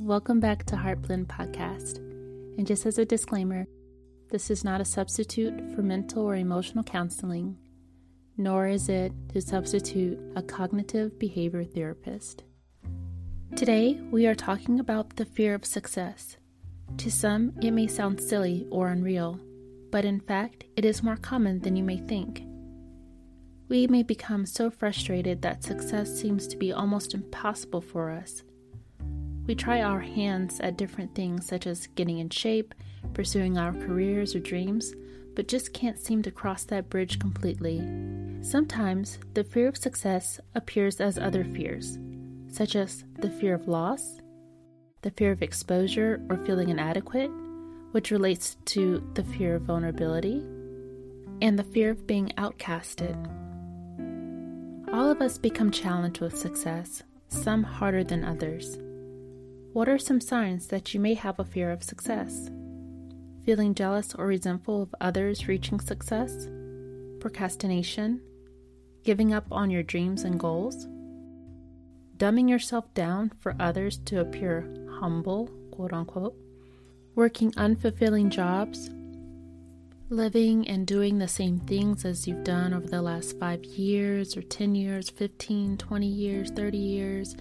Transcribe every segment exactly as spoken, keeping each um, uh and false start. Welcome back to HeartBlend Podcast. And just as a disclaimer, this is not a substitute for mental or emotional counseling, nor is it to substitute a cognitive behavior therapist. Today, we are talking about the fear of success. To some, it may sound silly or unreal, but in fact, it is more common than you may think. We may become so frustrated that success seems to be almost impossible for us. We try our hands at different things such as getting in shape, pursuing our careers or dreams, but just can't seem to cross that bridge completely. Sometimes, the fear of success appears as other fears, such as the fear of loss, the fear of exposure or feeling inadequate, which relates to the fear of vulnerability, and the fear of being outcasted. All of us become challenged with success, some harder than others. What are some signs that you may have a fear of success? Feeling jealous or resentful of others reaching success? Procrastination? Giving up on your dreams and goals? Dumbing yourself down for others to appear humble, quote unquote, working unfulfilling jobs, living and doing the same things as you've done over the last five years or ten years, fifteen, twenty years, thirty years.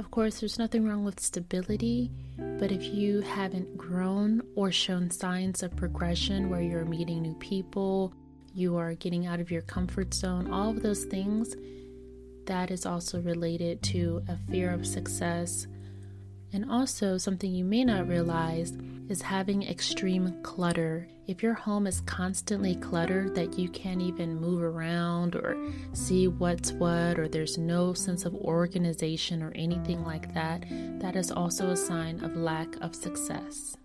Of course, there's nothing wrong with stability, but if you haven't grown or shown signs of progression where you're meeting new people, you are getting out of your comfort zone, all of those things, that is also related to a fear of success. And also, something you may not realize is having extreme clutter. If your home is constantly cluttered that you can't even move around or see what's what, or there's no sense of organization or anything like that, that is also a sign of lack of success.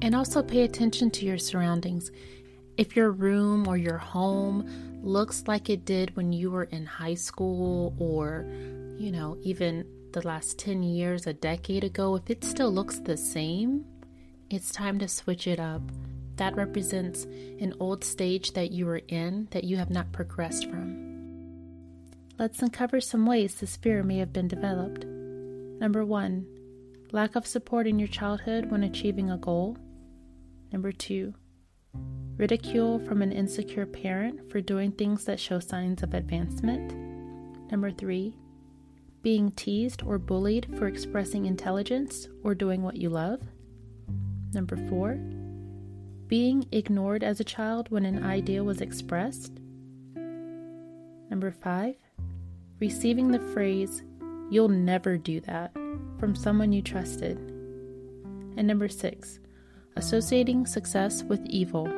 And also pay attention to your surroundings. If your room or your home looks like it did when you were in high school or, you know, even the last ten years, a decade ago, if it still looks the same, it's time to switch it up. That represents an old stage that you were in that you have not progressed from. Let's uncover some ways this fear may have been developed. Number one, lack of support in your childhood when achieving a goal. Number two, ridicule from an insecure parent for doing things that show signs of advancement. Number three, being teased or bullied for expressing intelligence or doing what you love. Number four, being ignored as a child when an idea was expressed. Number five, receiving the phrase, "You'll never do that," from someone you trusted. And number six, associating success with evil.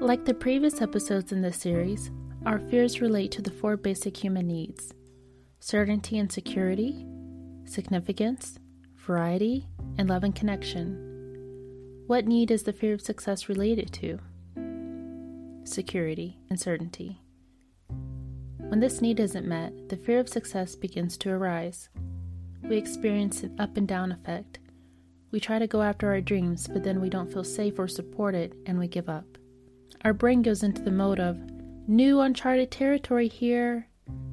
Like the previous episodes in this series, our fears relate to the four basic human needs: certainty and security, significance, variety, and love and connection. What need is the fear of success related to? Security and certainty. When this need isn't met, the fear of success begins to arise. We experience an up and down effect. We try to go after our dreams, but then we don't feel safe or supported, and we give up. Our brain goes into the mode of new uncharted territory here.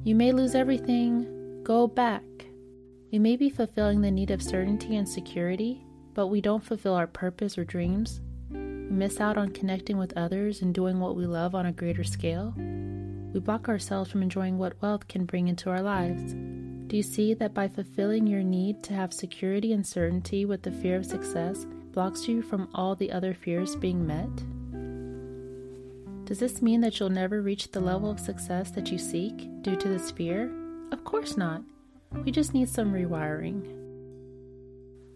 You may lose everything. Go back. We may be fulfilling the need of certainty and security, but we don't fulfill our purpose or dreams. We miss out on connecting with others and doing what we love on a greater scale. We block ourselves from enjoying what wealth can bring into our lives. Do you see that by fulfilling your need to have security and certainty with the fear of success blocks you from all the other fears being met? Does this mean that you'll never reach the level of success that you seek due to this fear? Of course not. We just need some rewiring.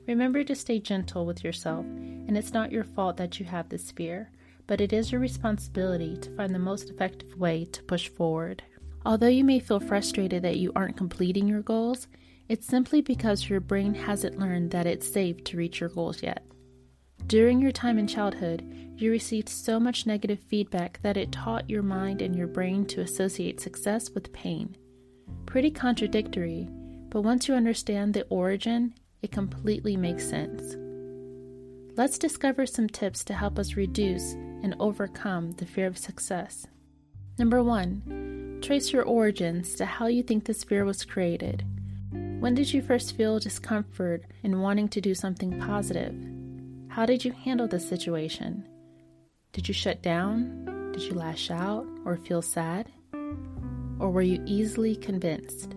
Remember to stay gentle with yourself, and it's not your fault that you have this fear, but it is your responsibility to find the most effective way to push forward. Although you may feel frustrated that you aren't completing your goals, It's simply because your brain hasn't learned that it's safe to reach your goals yet. During your time in childhood, you received so much negative feedback that it taught your mind and your brain to associate success with pain. Pretty contradictory, but once you understand the origin, it completely makes sense. Let's discover some tips to help us reduce and overcome the fear of success. Number one, trace your origins to how you think this fear was created. When did you first feel discomfort in wanting to do something positive? How did you handle this situation? Did you shut down? Did you lash out or feel sad? Or were you easily convinced?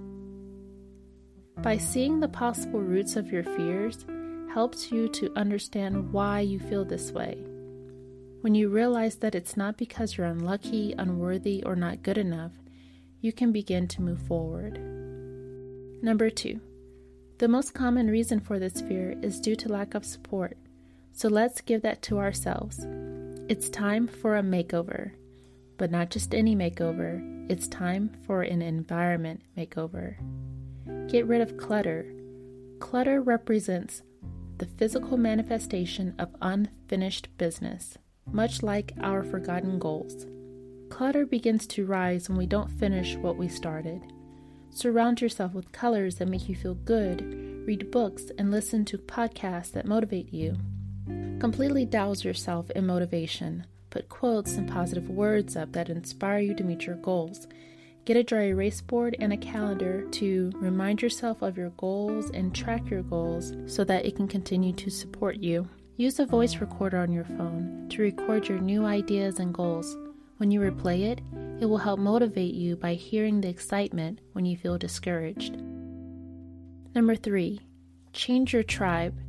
By seeing the possible roots of your fears helps you to understand why you feel this way. When you realize that it's not because you're unlucky, unworthy, or not good enough, you can begin to move forward. Number two, the most common reason for this fear is due to lack of support, so let's give that to ourselves. It's time for a makeover, but not just any makeover, it's time for an environment makeover. Get rid of clutter. Clutter represents the physical manifestation of unfinished business, much like our forgotten goals. Clutter begins to rise when we don't finish what we started. Surround yourself with colors that make you feel good, read books, and listen to podcasts that motivate you. Completely douse yourself in motivation. Put quotes and positive words up that inspire you to meet your goals. Get a dry erase board and a calendar to remind yourself of your goals and track your goals so that it can continue to support you. Use a voice recorder on your phone to record your new ideas and goals. When you replay it, it will help motivate you by hearing the excitement when you feel discouraged. Number three, change your tribe.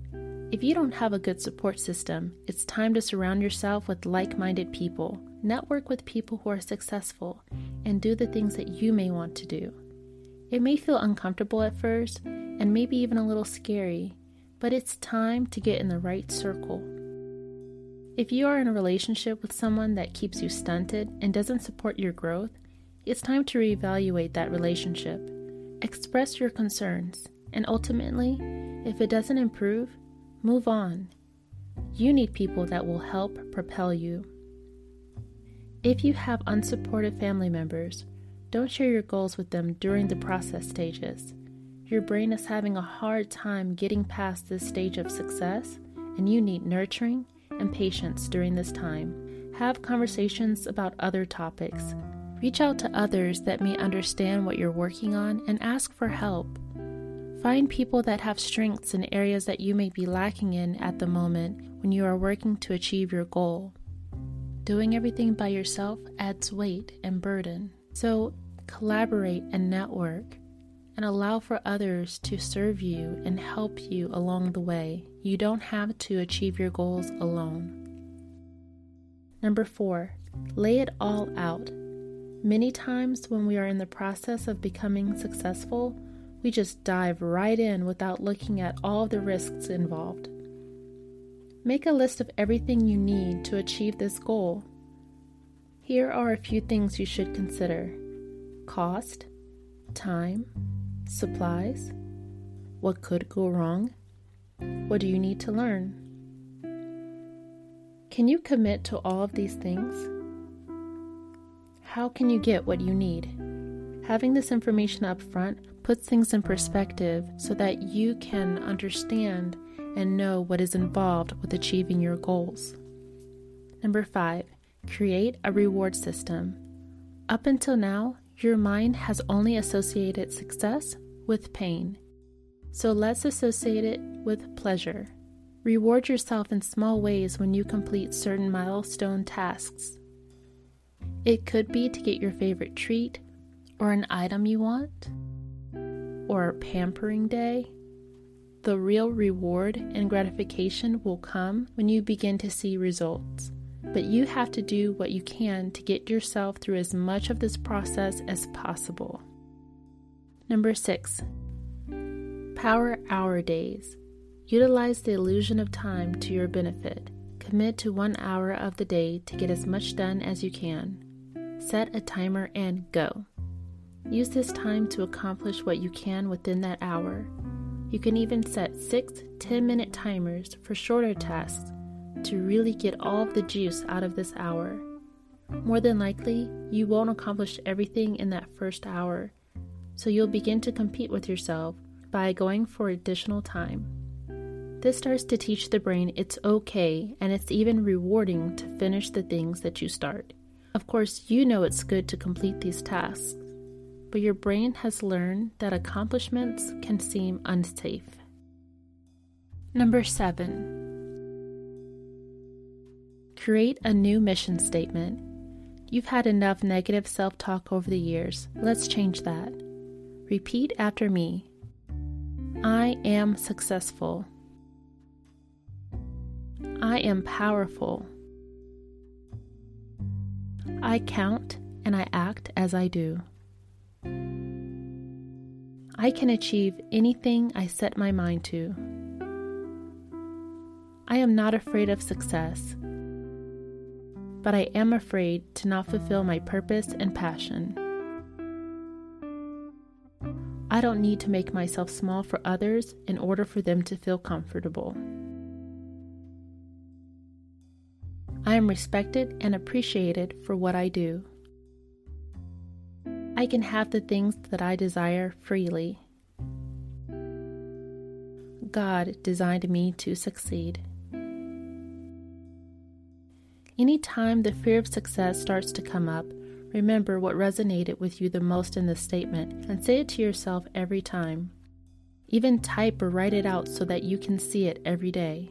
If you don't have a good support system, it's time to surround yourself with like-minded people. Network with people who are successful and do the things that you may want to do. It may feel uncomfortable at first and maybe even a little scary, but it's time to get in the right circle. If you are in a relationship with someone that keeps you stunted and doesn't support your growth, it's time to reevaluate that relationship. Express your concerns, and ultimately, if it doesn't improve, move on. You need people that will help propel you. If you have unsupportive family members, don't share your goals with them during the process stages. Your brain is having a hard time getting past this stage of success, and you need nurturing and patience during this time. Have conversations about other topics. Reach out to others that may understand what you're working on and ask for help. Find people that have strengths in areas that you may be lacking in at the moment when you are working to achieve your goal. Doing everything by yourself adds weight and burden. So collaborate and network and allow for others to serve you and help you along the way. You don't have to achieve your goals alone. Number four, lay it all out. Many times when we are in the process of becoming successful, we just dive right in without looking at all the risks involved. Make a list of everything you need to achieve this goal. Here are a few things you should consider: cost, time, supplies, what could go wrong, what do you need to learn? Can you commit to all of these things? How can you get what you need? Having this information up front puts things in perspective so that you can understand and know what is involved with achieving your goals. Number five, create a reward system. Up until now, your mind has only associated success with pain. So let's associate it with pleasure. Reward yourself in small ways when you complete certain milestone tasks. It could be to get your favorite treat, or an item you want, or a pampering day. The real reward and gratification will come when you begin to see results, but you have to do what you can to get yourself through as much of this process as possible. Number six, power hour days. Utilize the illusion of time to your benefit. Commit to one hour of the day to get as much done as you can. Set a timer and go. Use this time to accomplish what you can within that hour. You can even set six ten-minute timers for shorter tasks to really get all of the juice out of this hour. More than likely, you won't accomplish everything in that first hour, so you'll begin to compete with yourself by going for additional time. This starts to teach the brain it's okay, and it's even rewarding to finish the things that you start. Of course, you know it's good to complete these tasks, but your brain has learned that accomplishments can seem unsafe. Number seven, create a new mission statement. You've had enough negative self-talk over the years. Let's change that. Repeat after me. I am successful. I am powerful. I count and I act as I do. I can achieve anything I set my mind to. I am not afraid of success, but I am afraid to not fulfill my purpose and passion. I don't need to make myself small for others in order for them to feel comfortable. I am respected and appreciated for what I do. I can have the things that I desire freely. God designed me to succeed. Anytime the fear of success starts to come up, remember what resonated with you the most in this statement and say it to yourself every time. Even type or write it out so that you can see it every day.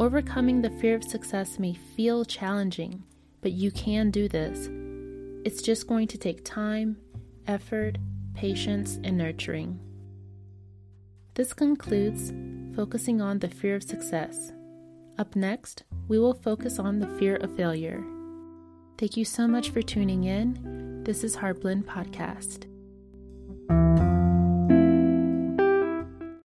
Overcoming the fear of success may feel challenging, but you can do this. It's just going to take time, effort, patience, and nurturing. This concludes focusing on the fear of success. Up next, we will focus on the fear of failure. Thank you so much for tuning in. This is HeartBlend Podcast.